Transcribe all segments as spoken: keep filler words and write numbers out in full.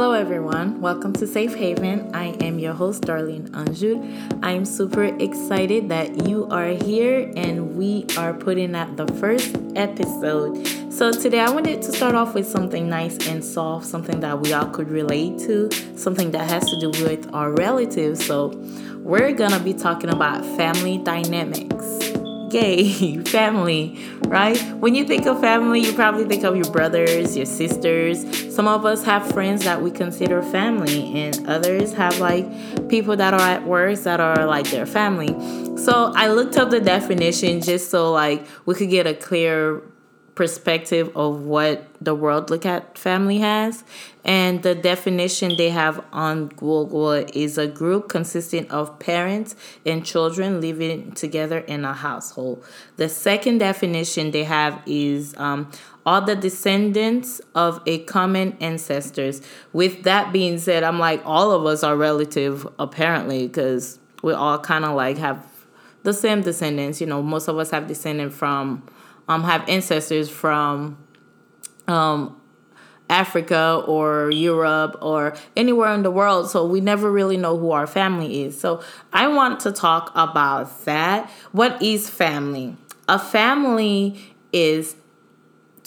Hello everyone, welcome to Safe Haven. I am your host, Darlene Anjou. I am super excited that you are here and we are putting out the first episode. So today I wanted to start off with something nice and soft, something that we all could relate to, something that has to do with our relatives. So we're gonna be talking about family dynamics. Yay, family, right? When you think of family, you probably think of your brothers, your sisters. Some of us have friends that we consider family, and others have like people that are at work that are like their family. So I looked up the definition just so like we could get a clear perspective of what the world look at family has. And the definition they have on Google is a group consisting of parents and children living together in a household. The second definition they have is um, all the descendants of a common ancestors. With that being said, I'm like, all of us are relative apparently, because we all kind of like have the same descendants. You know, most of us have descended from Um, have ancestors from um, Africa or Europe or anywhere in the world. So we never really know who our family is. So I want to talk about that. What is family? A family is,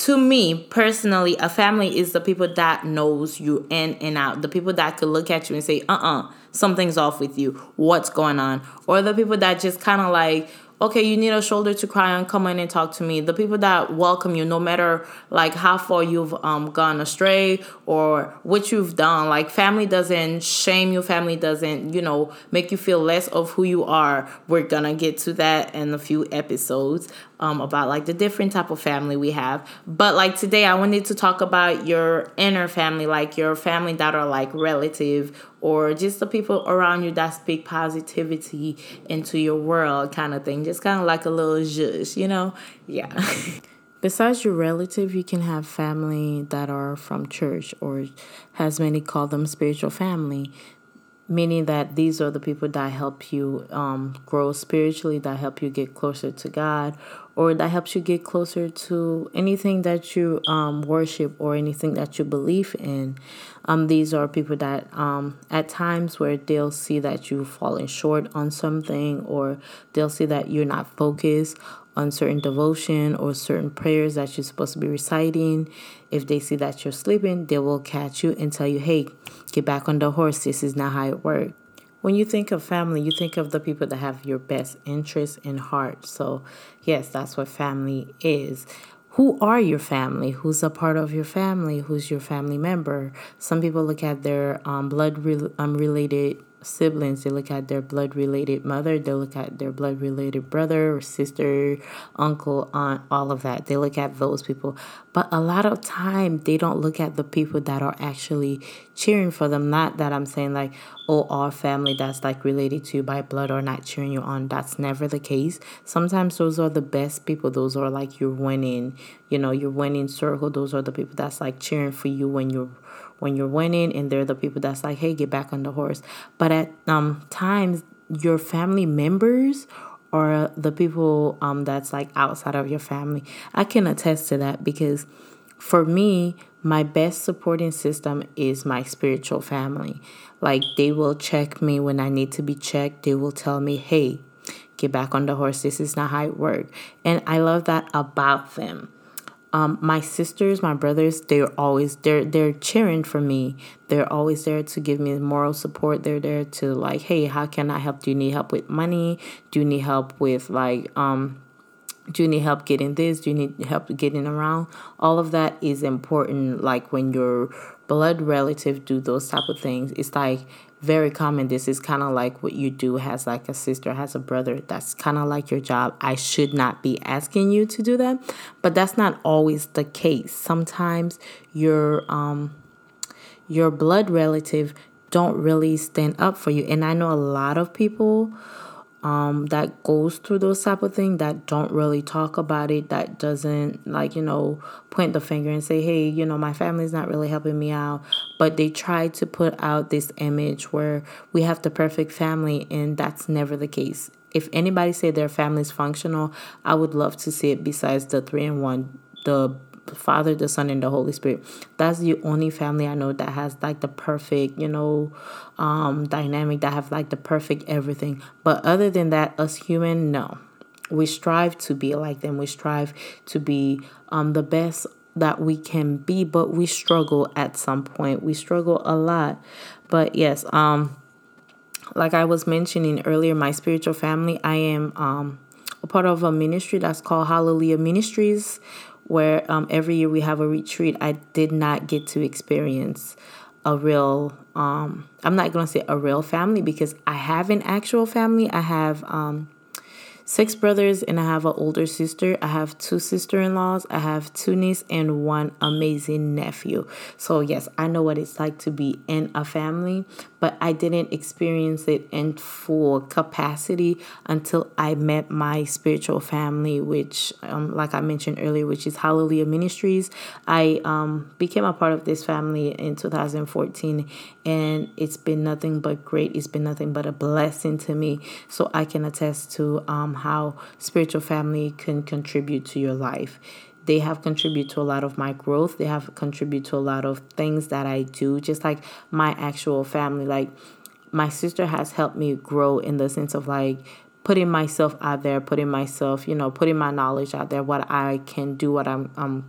to me personally, a family is the people that knows you in and out. The people that could look at you and say, uh-uh, something's off with you. What's going on? Or the people that just kind of like, okay, you need a shoulder to cry on, come in and talk to me. The people that welcome you, no matter like how far you've um, gone astray or what you've done. Like, family doesn't shame you. Family doesn't, you know, make you feel less of who you are. We're going to get to that in a few episodes um, about like the different type of family we have. But like today, I wanted to talk about your inner family, like your family that are like relative, or just the people around you that speak positivity into your world kind of thing. Just kind of like a little zhuzh, you know? Yeah. Besides your relative, you can have family that are from church, or as many call them spiritual family, meaning that these are the people that help you um, grow spiritually, that help you get closer to God, or that helps you get closer to anything that you um, worship or anything that you believe in. Um, these are people that um, at times where they'll see that you've fallen short on something, or they'll see that you're not focused on certain devotion or certain prayers that you're supposed to be reciting. If they see that you're sleeping, they will catch you and tell you, hey, get back on the horse. This is not how it works. When you think of family, you think of the people that have your best interests in heart. So, yes, that's what family is. Who are your family? Who's a part of your family? Who's your family member? Some people look at their um, blood-related um, related siblings. They look at their blood-related mother. They look at their blood-related brother or sister, uncle, aunt, all of that. They look at those people. But a lot of time, they don't look at the people that are actually cheering for them. Not that I'm saying like, oh, all family that's like related to you by blood are not cheering you on. That's never the case. Sometimes those are the best people. Those are like your winning, you know, your winning circle. Those are the people that's like cheering for you when you're when you're winning, and they're the people that's like, hey, get back on the horse. But at um times, your family members or the people um that's like outside of your family. I can attest to that, because for me, my best supporting system is my spiritual family. Like, they will check me when I need to be checked. They will tell me, hey, get back on the horse. This is not how it works. And I love that about them. Um, my sisters, my brothers, they're always, they're, they're cheering for me. They're always there to give me moral support. They're there to like, hey, how can I help? Do you need help with money? Do you need help with like, um, do you need help getting this? Do you need help getting around? All of that is important. Like, when your blood relative do those type of things, it's like very common. This is kind of like what you do as like a sister, as a brother. That's kind of like your job. I should not be asking you to do that, but that's not always the case. Sometimes your um your blood relative don't really stand up for you. And I know a lot of people Um, that goes through those type of things that don't really talk about it, that doesn't like, you know, point the finger and say, hey, you know, my family's not really helping me out. But they try to put out this image where we have the perfect family, and that's never the case. If anybody say their family's functional, I would love to see it besides the three in one, the the Father, the Son, and the Holy Spirit. That's the only family I know that has like the perfect, you know, um, dynamic, that have like the perfect everything. But other than that, us human, no. We strive to be like them. We strive to be um, the best that we can be, but we struggle at some point. We struggle a lot. But yes, um, like I was mentioning earlier, my spiritual family, I am um, a part of a ministry that's called Hallelujah Ministries, where um, every year we have a retreat. I did not get to experience a real, um, I'm not going to say a real family, because I have an actual family. I have um, six brothers, and I have an older sister. I have two sister-in-laws. I have two nieces and one amazing nephew. So yes, I know what it's like to be in a family, but I didn't experience it in full capacity until I met my spiritual family, which, um, like I mentioned earlier, which is Hallelujah Ministries. I um, became a part of this family in two thousand fourteen, and it's been nothing but great. It's been nothing but a blessing to me. So I can attest to um. how spiritual family can contribute to your life. They have contributed to a lot of my growth. They have contributed to a lot of things that I do, just like my actual family. Like, my sister has helped me grow in the sense of like putting myself out there, putting myself, you know, putting my knowledge out there, what I can do, what I'm um,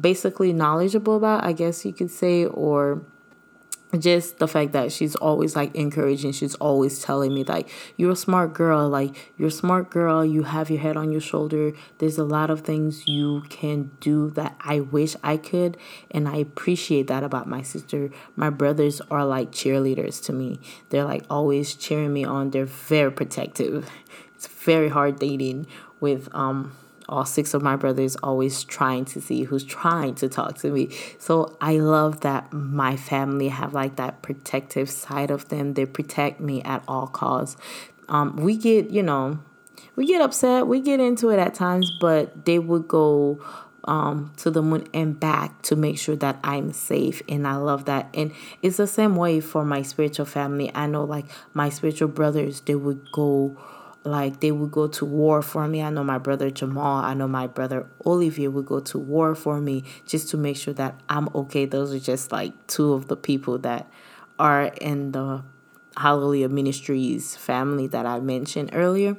basically knowledgeable about, I guess you could say, or just the fact that she's always like encouraging. She's always telling me like, you're a smart girl, like you're a smart girl. You have your head on your shoulder. There's a lot of things you can do that I wish I could. And I appreciate that about my sister. My brothers are like cheerleaders to me. They're like always cheering me on. They're very protective. It's very hard dating with, um, all six of my brothers always trying to see who's trying to talk to me. So I love that my family have like that protective side of them. They protect me at all costs. Um, we get, you know, we get upset. We get into it at times, but they would go um, to the moon and back to make sure that I'm safe. And I love that. And it's the same way for my spiritual family. I know like my spiritual brothers, they would go Like they would go to war for me. I know my brother Jamal, I know my brother Olivier would go to war for me just to make sure that I'm okay. Those are just like two of the people that are in the Hallelujah Ministries family that I mentioned earlier.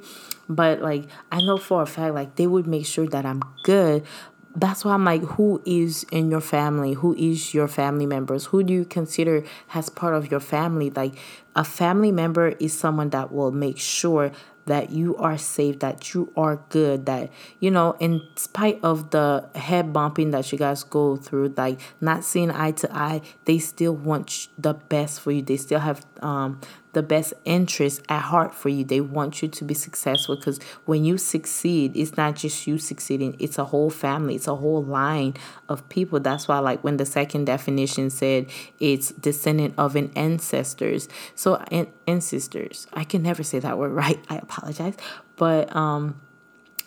But like, I know for a fact, like they would make sure that I'm good. That's why I'm like, who is in your family? Who is your family members? Who do you consider as part of your family? Like, a family member is someone that will make sure that you are safe, that you are good, that, you know, in spite of the head bumping that you guys go through, like not seeing eye to eye, they still want the best for you. They still have um the best interest at heart for you. They want you to be successful, because when you succeed, it's not just you succeeding. It's a whole family. It's a whole line of people. That's why, like, when the second definition said it's descendant of an ancestors. So an- ancestors, I can never say that word right. I apologize. But um,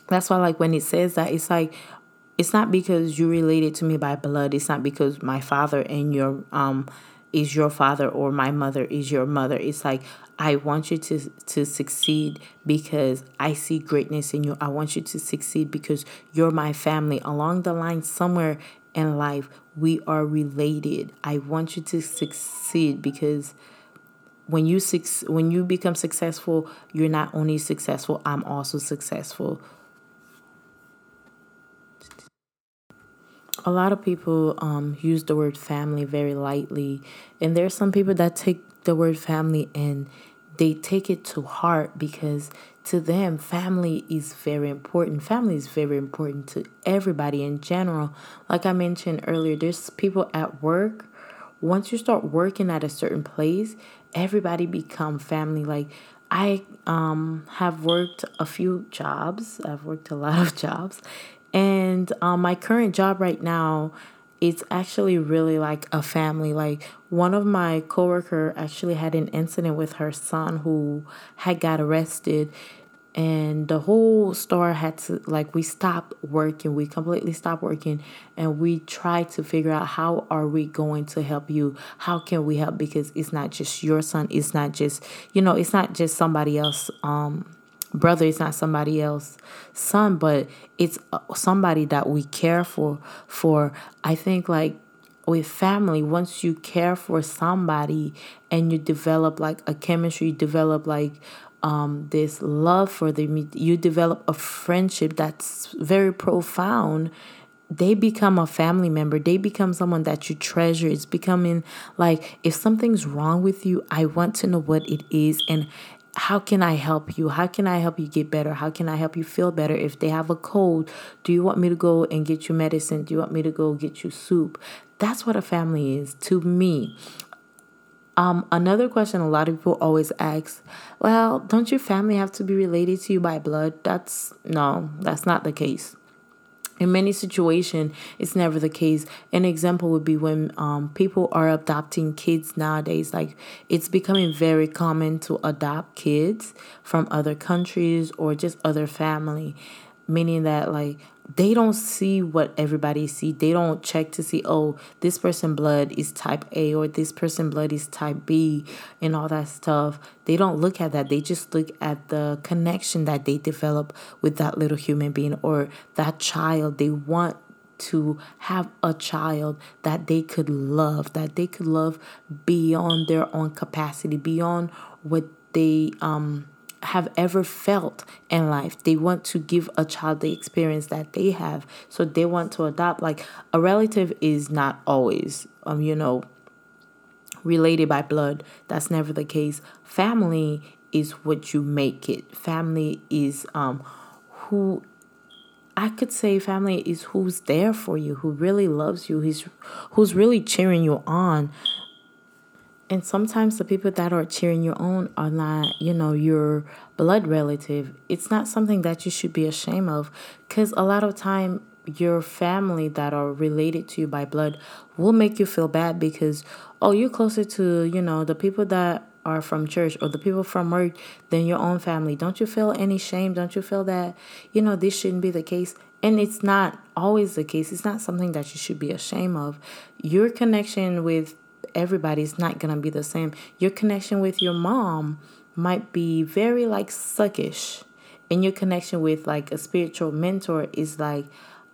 that's why, like, when it says that, it's like, it's not because you related to me by blood. It's not because my father and your um. is your father or my mother is your mother. It's like, I want you to to succeed because I see greatness in you. I want you to succeed because you're my family. Along the line somewhere in life, we are related. I want you to succeed because when you su- when you become successful, you're not only successful, I'm also successful. A lot of people um, use the word family very lightly, and there are some people that take the word family and they take it to heart, because to them, family is very important. Family is very important to everybody in general. Like I mentioned earlier, there's people at work. Once you start working at a certain place, everybody become family. Like, I um have worked a few jobs. I've worked a lot of jobs. And um, my current job right now, it's actually really like a family. Like, one of my coworker actually had an incident with her son who had got arrested, and the whole store had to, like, we stopped working. We completely stopped working, and we tried to figure out, how are we going to help you? How can we help? Because it's not just your son. It's not just, you know, it's not just somebody else, um, brother is not somebody else's son, but it's somebody that we care for. For I think like with family, once you care for somebody and you develop like a chemistry, you develop like um this love for them, you develop a friendship that's very profound. They become a family member. They become someone that you treasure. It's becoming like, if something's wrong with you, I want to know what it is and how can I help you? How can I help you get better? How can I help you feel better? If they have a cold, do you want me to go and get you medicine? Do you want me to go get you soup? That's what a family is to me. Um, another question a lot of people always ask, well, don't your family have to be related to you by blood? That's no, that's not the case. In many situations, it's never the case. An example would be when um, people are adopting kids nowadays. Like, it's becoming very common to adopt kids from other countries or just other family, meaning that, like, they don't see what everybody see. They don't check to see, oh, this person blood is type A or this person blood is type B and all that stuff. They don't look at that. They just look at the connection that they develop with that little human being or that child. They want to have a child that they could love, that they could love beyond their own capacity, beyond what they um. have ever felt in life. They want to give a child the experience that they have, so they want to adopt. Like, a relative is not always um you know related by blood. That's never the case. Family is what you make it. Family is um who I could say family is who's there for you, who really loves you, who's who's really cheering you on. And sometimes the people that are cheering you on are not, you know, your blood relative. It's not something that you should be ashamed of, because a lot of time your family that are related to you by blood will make you feel bad because, oh, you're closer to, you know, the people that are from church or the people from work than your own family. Don't you feel any shame? Don't you feel that, you know, this shouldn't be the case? And it's not always the case. It's not something that you should be ashamed of. Your connection with everybody's not gonna be the same. Your connection with your mom might be very like suckish, and your connection with like a spiritual mentor is like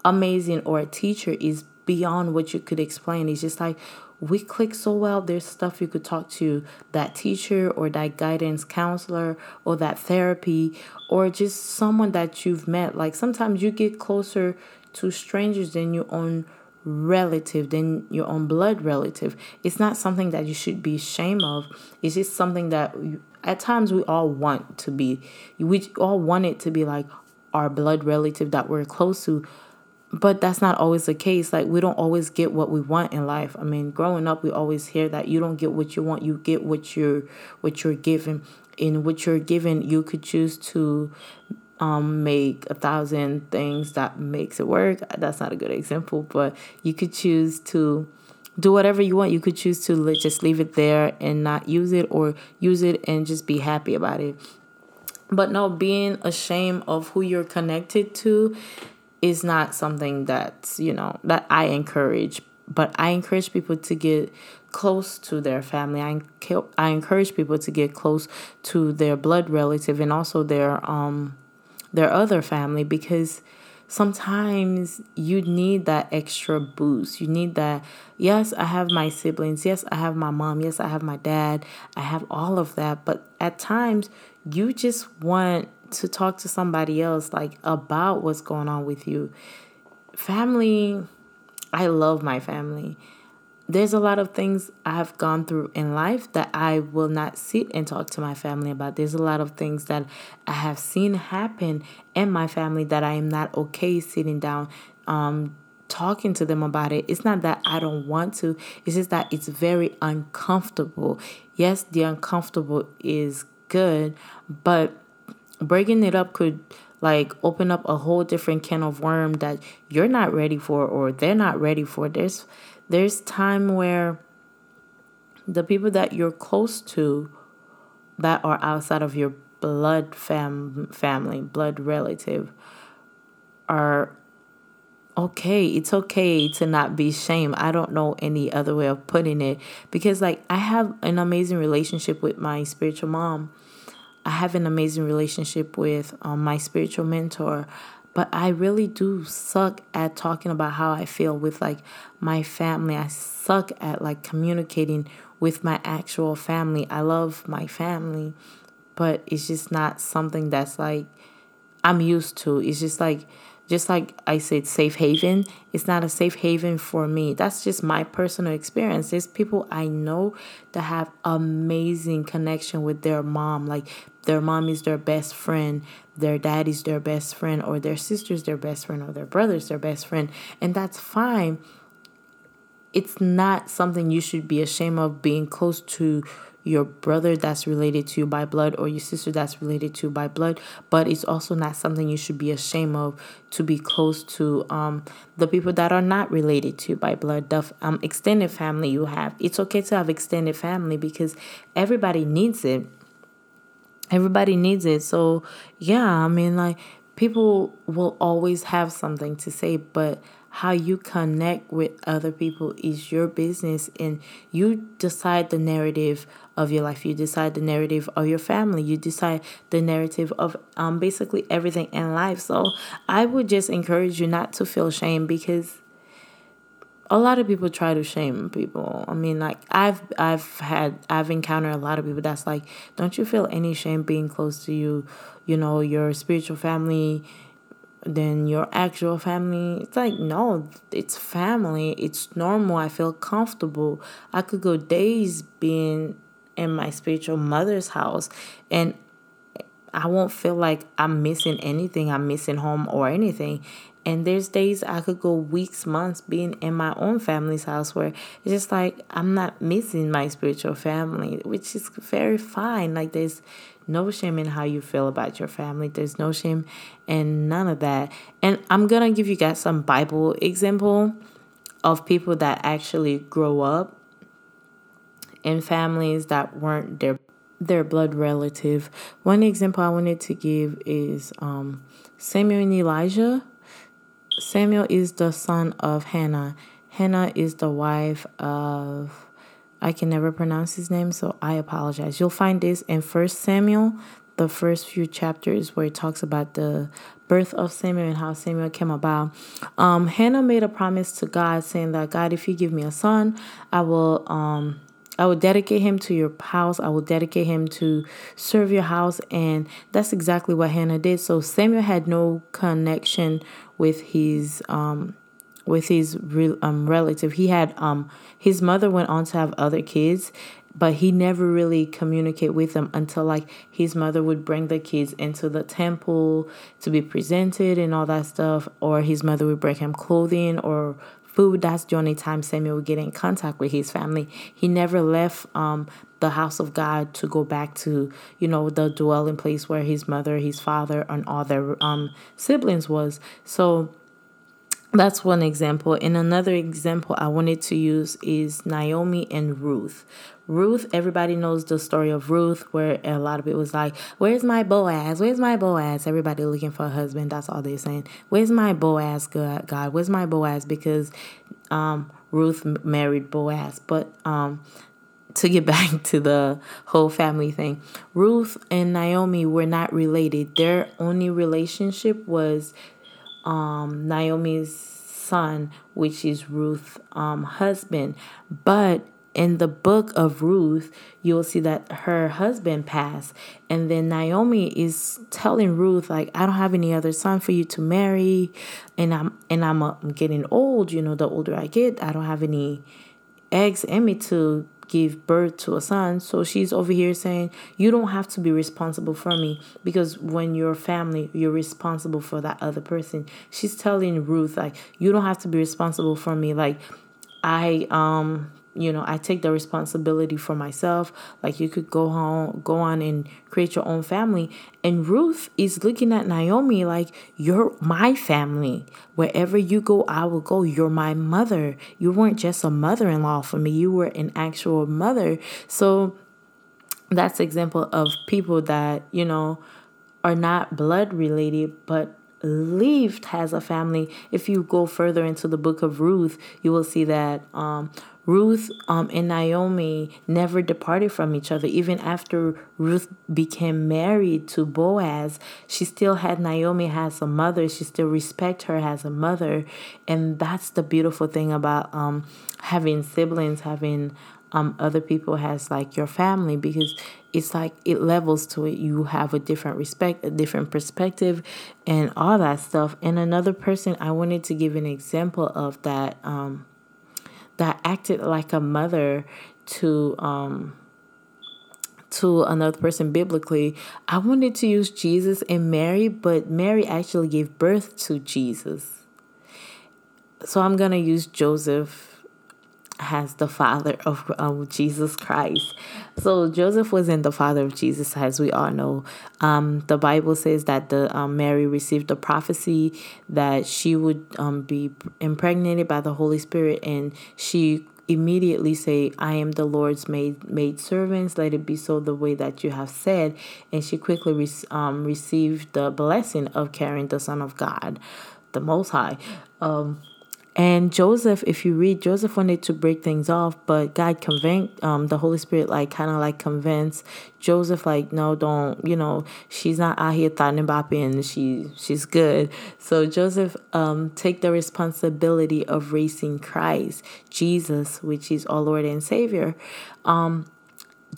amazing, or a teacher is beyond what you could explain. It's just like we click so well. There's stuff you could talk to that teacher or that guidance counselor or that therapy or just someone that you've met. Like, sometimes you get closer to strangers than your own relative, than your own blood relative. It's not something that you should be ashamed of. It's just something that we, at times we all want to be. We all want it to be like our blood relative that we're close to, but that's not always the case. Like, we don't always get what we want in life. I mean, growing up, we always hear that you don't get what you want. You get what you're what you're given. In what you're given, you could choose to Um, make a thousand things that makes it work. That's not a good example, but you could choose to do whatever you want. You could choose to just leave it there and not use it, or use it and just be happy about it. But no, being ashamed of who you're connected to is not something that's, you know, that I encourage. But I encourage people to get close to their family. I enc- I encourage people to get close to their blood relative and also their um. their other family, because sometimes you need that extra boost. You need that, yes, I have my siblings. Yes, I have my mom. Yes, I have my dad. I have all of that. But at times you just want to talk to somebody else, like, about what's going on with you. Family, I love my family. There's a lot of things I've gone through in life that I will not sit and talk to my family about. There's a lot of things that I have seen happen in my family that I am not okay sitting down, um, talking to them about it. It's not that I don't want to. It's just that it's very uncomfortable. Yes, the uncomfortable is good, but breaking it up could, like, open up a whole different can of worm that you're not ready for or they're not ready for. There's... There's time where the people that you're close to that are outside of your blood fam- family, blood relative, are okay. It's okay to not be ashamed. I don't know any other way of putting it, because, like, I have an amazing relationship with my spiritual mom. I have an amazing relationship with um, my spiritual mentor, but I really do suck at talking about how I feel with like my family. I suck at like communicating with my actual family. I love my family, but it's just not something that's like I'm used to. It's just like, just like I said, safe haven. It's not a safe haven for me. That's just my personal experience. There's people I know that have amazing connection with their mom, like their mom is their best friend, their dad is their best friend, or their sister's their best friend, or their brother's their best friend. And that's fine. It's not something you should be ashamed of, being close to your brother that's related to you by blood, or your sister that's related to you by blood. But it's also not something you should be ashamed of, to be close to um the people that are not related to you by blood, the um, extended family you have. It's okay to have extended family because everybody needs it. Everybody needs it. So, yeah, I mean, like, people will always have something to say, but how you connect with other people is your business, and you decide the narrative of your life. You decide the narrative of your family. You decide the narrative of um basically everything in life. So I would just encourage you not to feel shame, because a lot of people try to shame people. I mean, like, I've I've had I've encountered a lot of people that's like, don't you feel any shame being close to you, you know, your spiritual family than your actual family? It's like, no, it's family. It's normal. I feel comfortable. I could go days being in my spiritual mother's house, and I won't feel like I'm missing anything. I'm missing home or anything. And there's days I could go weeks, months being in my own family's house where it's just like I'm not missing my spiritual family, which is very fine. Like, there's no shame in how you feel about your family. There's no shame in none of that. And I'm going to give you guys some Bible example of people that actually grow up in families that weren't their their blood relative. One example I wanted to give is um, Samuel and Elijah. Samuel is the son of Hannah. Hannah is the wife of, I can never pronounce his name, so I apologize. You'll find this in First Samuel, the first few chapters where it talks about the birth of Samuel and how Samuel came about. Um, Hannah made a promise to God saying that, God, if you give me a son, I will... Um, I will dedicate him to your house. I will dedicate him to serve your house. And that's exactly what Hannah did. So Samuel had no connection with his um with his real um relative. He had um his mother went on to have other kids, but he never really communicated with them until like his mother would bring the kids into the temple to be presented and all that stuff, or his mother would bring him clothing or food. That's the only time Samuel would get in contact with his family. He never left um the house of God to go back to, you know, the dwelling place where his mother, his father, and all their um siblings was. So that's one example. And another example I wanted to use is Naomi and Ruth. Ruth, everybody knows the story of Ruth, where a lot of it was like, where's my Boaz? Where's my Boaz? Everybody looking for a husband. That's all they're saying. Where's my Boaz, God? God, where's my Boaz? Because um, Ruth married Boaz. But um, to get back to the whole family thing, Ruth and Naomi were not related. Their only relationship was Um, Naomi's son, which is Ruth's um, husband. But in the book of Ruth, you'll see that her husband passed. And then Naomi is telling Ruth, like, I don't have any other son for you to marry. And I'm and I'm, uh, I'm getting old. You know, the older I get, I don't have any eggs in me to give birth to a son. So she's over here saying, you don't have to be responsible for me, because when you're family, you're responsible for that other person. She's telling Ruth, like, you don't have to be responsible for me. Like, I, um, you know, I take the responsibility for myself. Like, you could go home, go on and create your own family. And Ruth is looking at Naomi like, you're my family. Wherever you go, I will go. You're my mother. You weren't just a mother-in-law for me. You were an actual mother. So that's an example of people that, you know, are not blood related, but lived as a family. If you go further into the book of Ruth, you will see that um, Ruth um, and Naomi never departed from each other. Even after Ruth became married to Boaz, she still had Naomi as a mother. She still respected her as a mother. And that's the beautiful thing about um having siblings, having um other people as like your family, because it's like it levels to it. You have a different respect, a different perspective, and all that stuff. And another person I wanted to give an example of that um that acted like a mother to um to another person biblically. I wanted to use Jesus and Mary, but Mary actually gave birth to Jesus. So I'm going to use Joseph as the father of um, Jesus Christ. So Joseph wasn't the father of Jesus, as we all know. Um, the Bible says that the um, Mary received the prophecy that she would um, be impregnated by the Holy Spirit, and she immediately say, I am the Lord's maid, maid servants. Let it be so the way that you have said. And she quickly re- um, received the blessing of carrying the Son of God, the Most High. Um, And Joseph, if you read, Joseph wanted to break things off, but God convinced, um, the Holy Spirit, like, kind of, like, convinced Joseph, like, no, don't, you know, she's not out here thotting bopping, and she, she's good. So Joseph, um, take the responsibility of raising Christ, Jesus, which is our Lord and Savior. Um,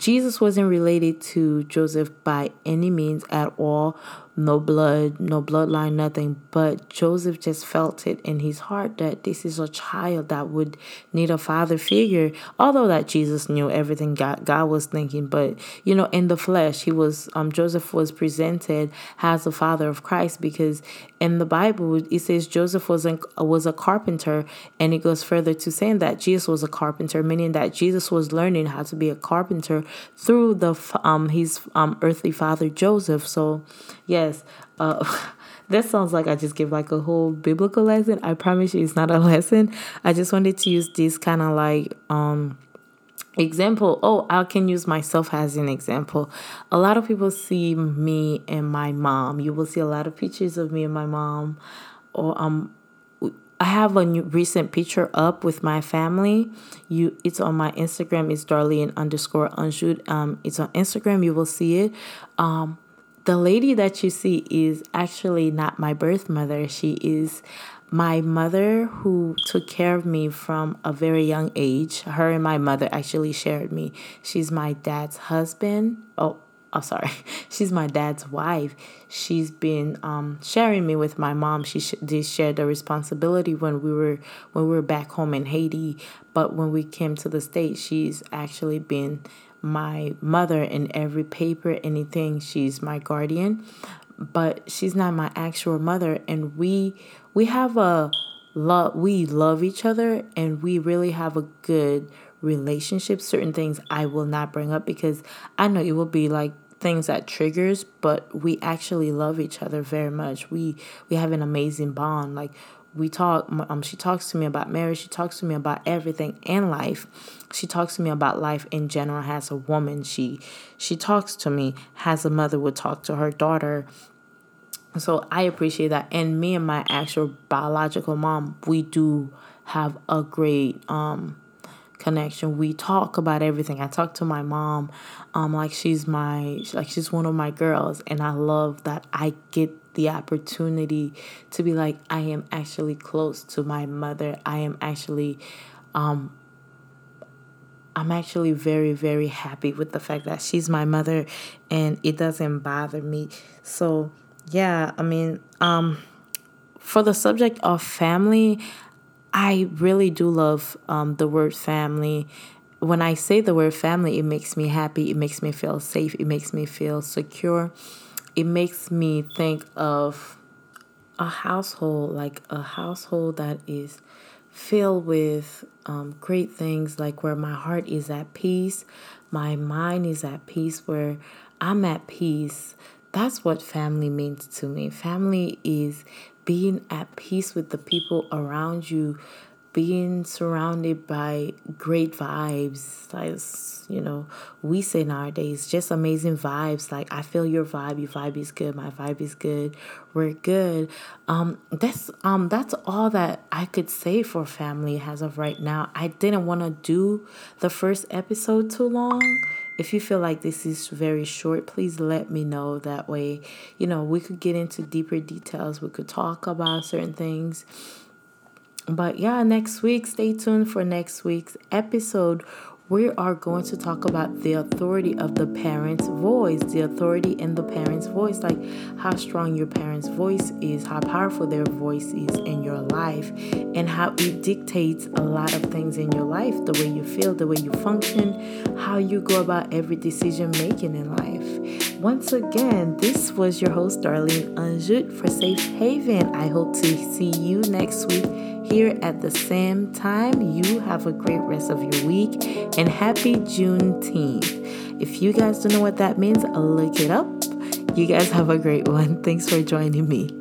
Jesus wasn't related to Joseph by any means at all. No blood, no bloodline, nothing. But Joseph just felt it in his heart that this is a child that would need a father figure. Although that Jesus knew everything God, God was thinking. But, you know, in the flesh, he was um Joseph was presented as the father of Christ, because in the Bible, it says Joseph was, an, was a carpenter. And it goes further to saying that Jesus was a carpenter, meaning that Jesus was learning how to be a carpenter through the um his um earthly father, Joseph. So, yeah. Uh, that sounds like I just give like a whole biblical lesson. I promise you it's not a lesson. I just wanted to use this kind of like um example. Oh, I can use myself as an example. A lot of people see me and my mom. You will see a lot of pictures of me and my mom. Or um, I have a new recent picture up with my family. You, it's on my Instagram. It's Darlene underscore Anjou. Um, it's on Instagram. You will see it. Um. The lady that you see is actually not my birth mother. She is my mother who took care of me from a very young age. Her and my mother actually shared me. She's my dad's husband. Oh, I'm sorry. She's my dad's wife. She's been um sharing me with my mom. She sh- did share the responsibility when we were when we were back home in Haiti. But when we came to the States, she's actually been my mother in every paper, anything. She's my guardian, but she's not my actual mother. And we we have a love, we love each other, and we really have a good relationship. Certain things I will not bring up because I know it will be like things that triggers, but we actually love each other very much. We we have an amazing bond. Like, we talk, um, she talks to me about marriage. She talks to me about everything in life. She talks to me about life in general as a woman. She, she talks to me as a mother would talk to her daughter. So I appreciate that. And me and my actual biological mom, we do have a great, um, connection. We talk about everything. I talk to my mom, um, like she's my, like she's one of my girls. And I love that I get the opportunity to be like, I am actually close to my mother. I am actually, um, I'm actually very, very happy with the fact that she's my mother, and it doesn't bother me. So yeah, I mean, um, for the subject of family, I really do love um, the word family. When I say the word family, it makes me happy. It makes me feel safe. It makes me feel secure. It makes me think of a household, like a household that is filled with um, great things, like where my heart is at peace, my mind is at peace, where I'm at peace. That's what family means to me. Family is being at peace with the people around you, being surrounded by great vibes, as you know, we say nowadays, just amazing vibes. Like, I feel your vibe, your vibe is good, my vibe is good, we're good. Um, that's um, that's all that I could say for family as of right now. I didn't want to do the first episode too long. If you feel like this is very short, please let me know. That way, you know, we could get into deeper details. We could talk about certain things. But yeah, next week, stay tuned for next week's episode. We are going to talk about the authority of the parent's voice, the authority in the parent's voice, like how strong your parents' voice is, how powerful their voice is in your life, and how it dictates a lot of things in your life, the way you feel, the way you function, how you go about every decision making in life. Once again, this was your host, Darlene Anjou, for Safe Haven. I hope to see you next week here at the same time. You have a great rest of your week, and happy Juneteenth. If you guys don't know what that means, look it up. You guys have a great one. Thanks for joining me.